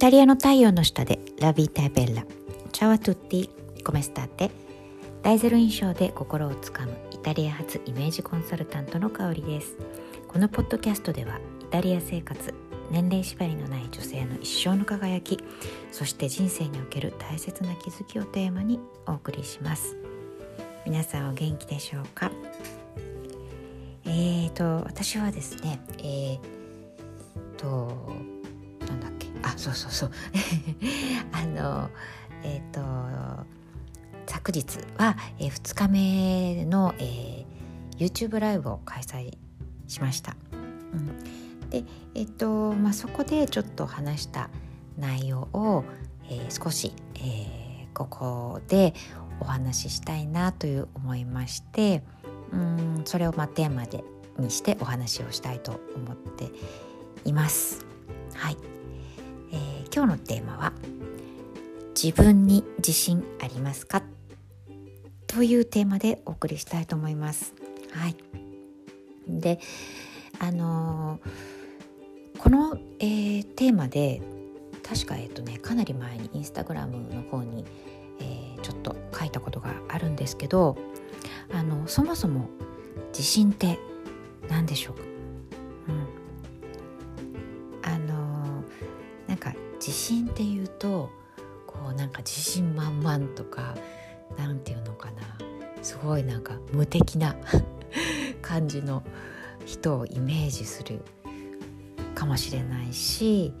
タリアの太陽の下でラビータベラチャワトゥッティコメスターテダイゼル印象で心をつかむイタリア発イメージコンサルタントの香りです。このポッドキャストではイタリア生活、年齢縛りのない女性の一生の輝き、そして人生における大切な気づきをテーマにお送りします。皆さんお元気でしょうか。私はですねなんだっけ、あ、そう昨日は、2日目の、YouTube ライブを開催しました。で、そこでちょっと話した内容を、少し、ここでお話ししたいなという思いまして、それをテーマにしてお話をしたいと思っています。はい。今日のテーマは自分に自信ありますかというテーマでお送りしたいと思います。はい。で、この、テーマで確か、かなり前にインスタグラムの方に、ちょっと書いたことがあるんですけど、そもそも自信って何でしょうか。自信っていうと自信満々とかなんていうのかな、すごい無敵な感じの人をイメージするかもしれないし、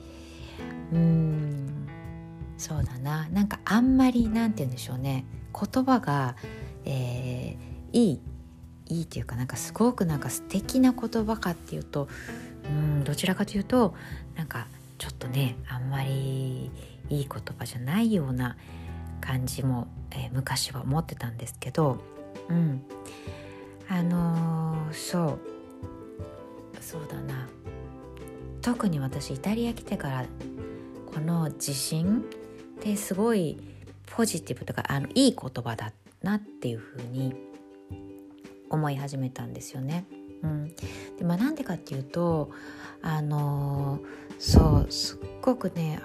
そうだな、あんまり言葉が、いいっていうかすごく素敵な言葉かっていうと、どちらかというとちょっとねあんまりいい言葉じゃないような感じも、昔は思ってたんですけど、そうだな、特に私イタリア来てからこの自信ってすごいポジティブとかいい言葉だなっていうふうに思い始めたんですよね。でなんでかっていうとすっごくね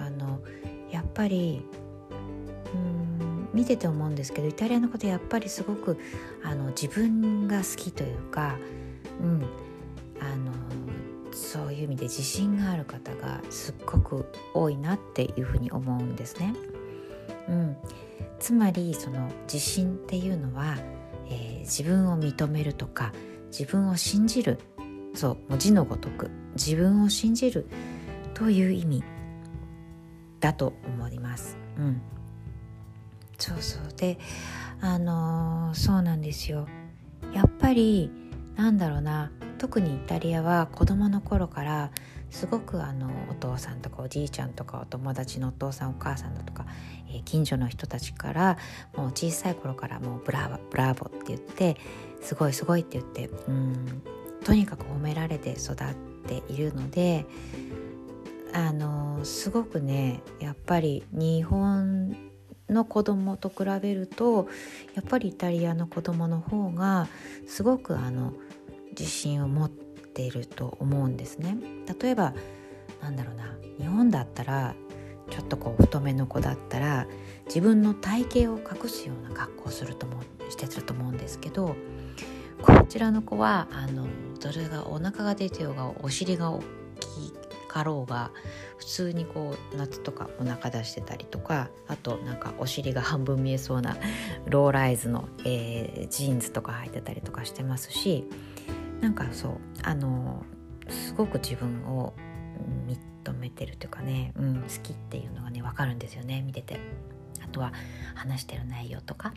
やっぱり見てて思うんですけど、イタリアのことやっぱりすごく自分が好きというか、そういう意味で自信がある方がすっごく多いなっていうふうに思うんですね。つまりその自信っていうのは、自分を認めるとか自分を信じる、文字のごとく自分を信じるという意味だと思います。で、そうなんですよ。やっぱり特にイタリアは子供の頃からすごくお父さんとかおじいちゃんとかお友達のお父さんお母さんだとか、近所の人たちからもう小さい頃からもうブラーボブラーボって言って、すごいすごいって言って、とにかく褒められて育っているので、すごくねやっぱり日本の子供と比べるとやっぱりイタリアの子供の方がすごく自信を持っていると思うんですね。例えば日本だったらちょっと太めの子だったら自分の体型を隠すような格好をしてると思うんですけど、こちらの子はどれがお腹が出てようがお尻が大きいかろうが普通に夏とかお腹出してたりとか、あとお尻が半分見えそうなローライズの、ジーンズとか履いてたりとかしてますし、すごく自分を認めてるというかね、好きっていうのがね分かるんですよね、見てて。あとは話してる内容とか、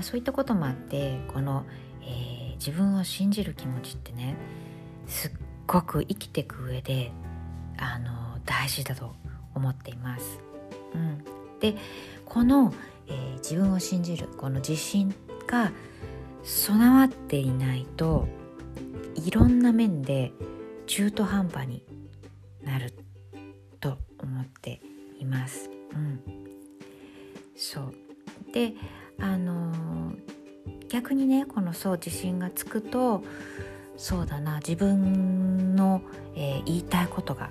そういったこともあって、自分を信じる気持ちってねすっごく生きていく上で大事だと思っています。でこの、自分を信じるこの自信が備わっていないといろんな面で中途半端になると思っています。で逆にね自信がつくと、自分の、言いたいことが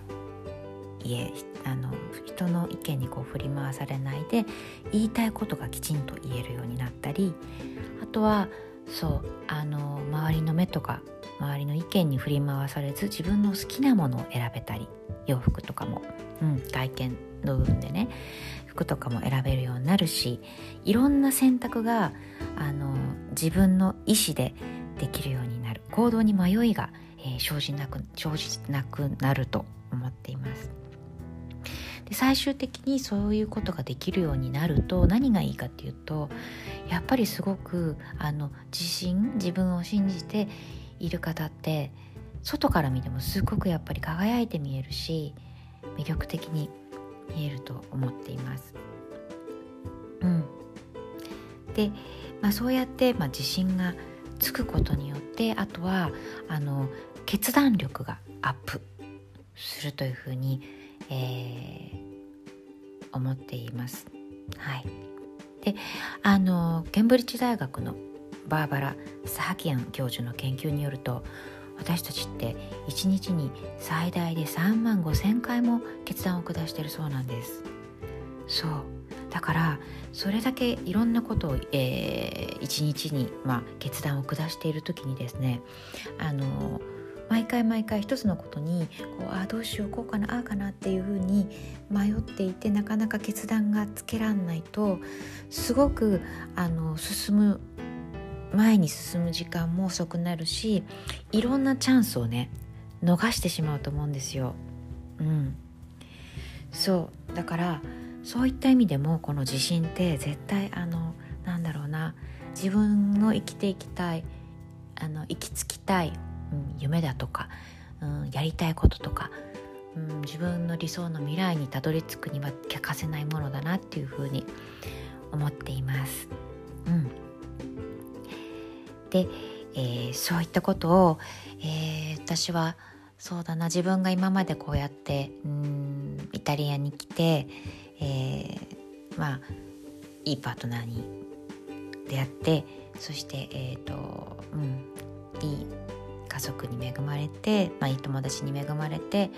人の意見にこう振り回されないで言いたいことがきちんと言えるようになったり、あとは周りの目とか周りの意見に振り回されず自分の好きなものを選べたり、洋服とかも、体験の部分でね服とかも選べるようになるし、いろんな選択が自分の意思でできるようになる、行動に迷いが、生じなくなると思っています。で、最終的にそういうことができるようになると何がいいかっていうと、やっぱりすごく自分を信じている方って外から見てもすごくやっぱり輝いて見えるし、魅力的に見えると思っています。で、そうやって、自信がつくことによって、あとは決断力がアップするというふうに、思っています。で、ケンブリッジ大学のバーバラ・サハキアン教授の研究によると、私たちって1日に最大で35,000回も決断を下しているそうなんです。そうだからそれだけいろんなことを、1日に、決断を下している時にですね、毎回一つのことにどうしようこうかなああかなっていうふうに迷っていて、なかなか決断がつけらんないと、すごく前に進む時間も遅くなるし、いろんなチャンスをね逃してしまうと思うんですよ。そうだからそういった意味でもこの自信って絶対自分の生きていきたい行き着きたい、夢だとか、やりたいこととか、自分の理想の未来にたどり着くには欠かせないものだなっていうふうに思っています。で、そういったことを、私は自分が今までこうやってイタリアに来て、いいパートナーに出会って、そして、いい家族に恵まれて、いい友達に恵まれて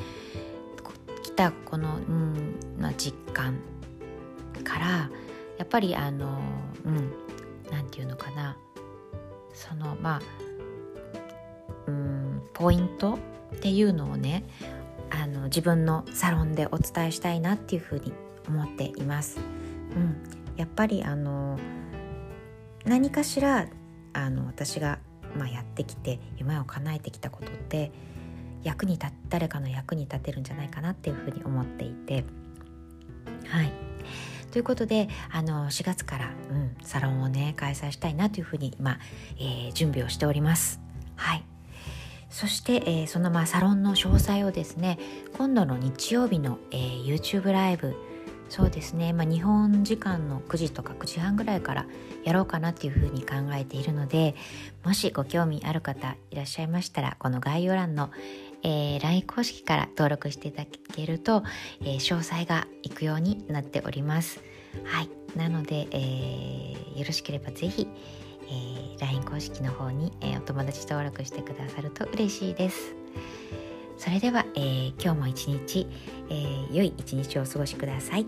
来たこの、実感からやっぱりなんていうのかな、ポイントっていうのをね自分のサロンでお伝えしたいなっていうふうに思っています。やっぱり何かしら私が、やってきて夢を叶えてきたことって誰かの役に立てるんじゃないかなっていうふうに思っていて、ということで4月から、サロンをね開催したいなというふうに今、準備をしております。そして、そのサロンの詳細をですね、今度の日曜日の、YouTube ライブ、そうですね、日本時間の9時とか9時半ぐらいからやろうかなっていうふうに考えているので、もしご興味ある方いらっしゃいましたら、この概要欄の、LINE 公式から登録していただけると、詳細がいくようになっております。なので、よろしければぜひ、LINE 公式の方に、お友達登録してくださると嬉しいです。それでは、今日も一日良い一日をお過ごしください。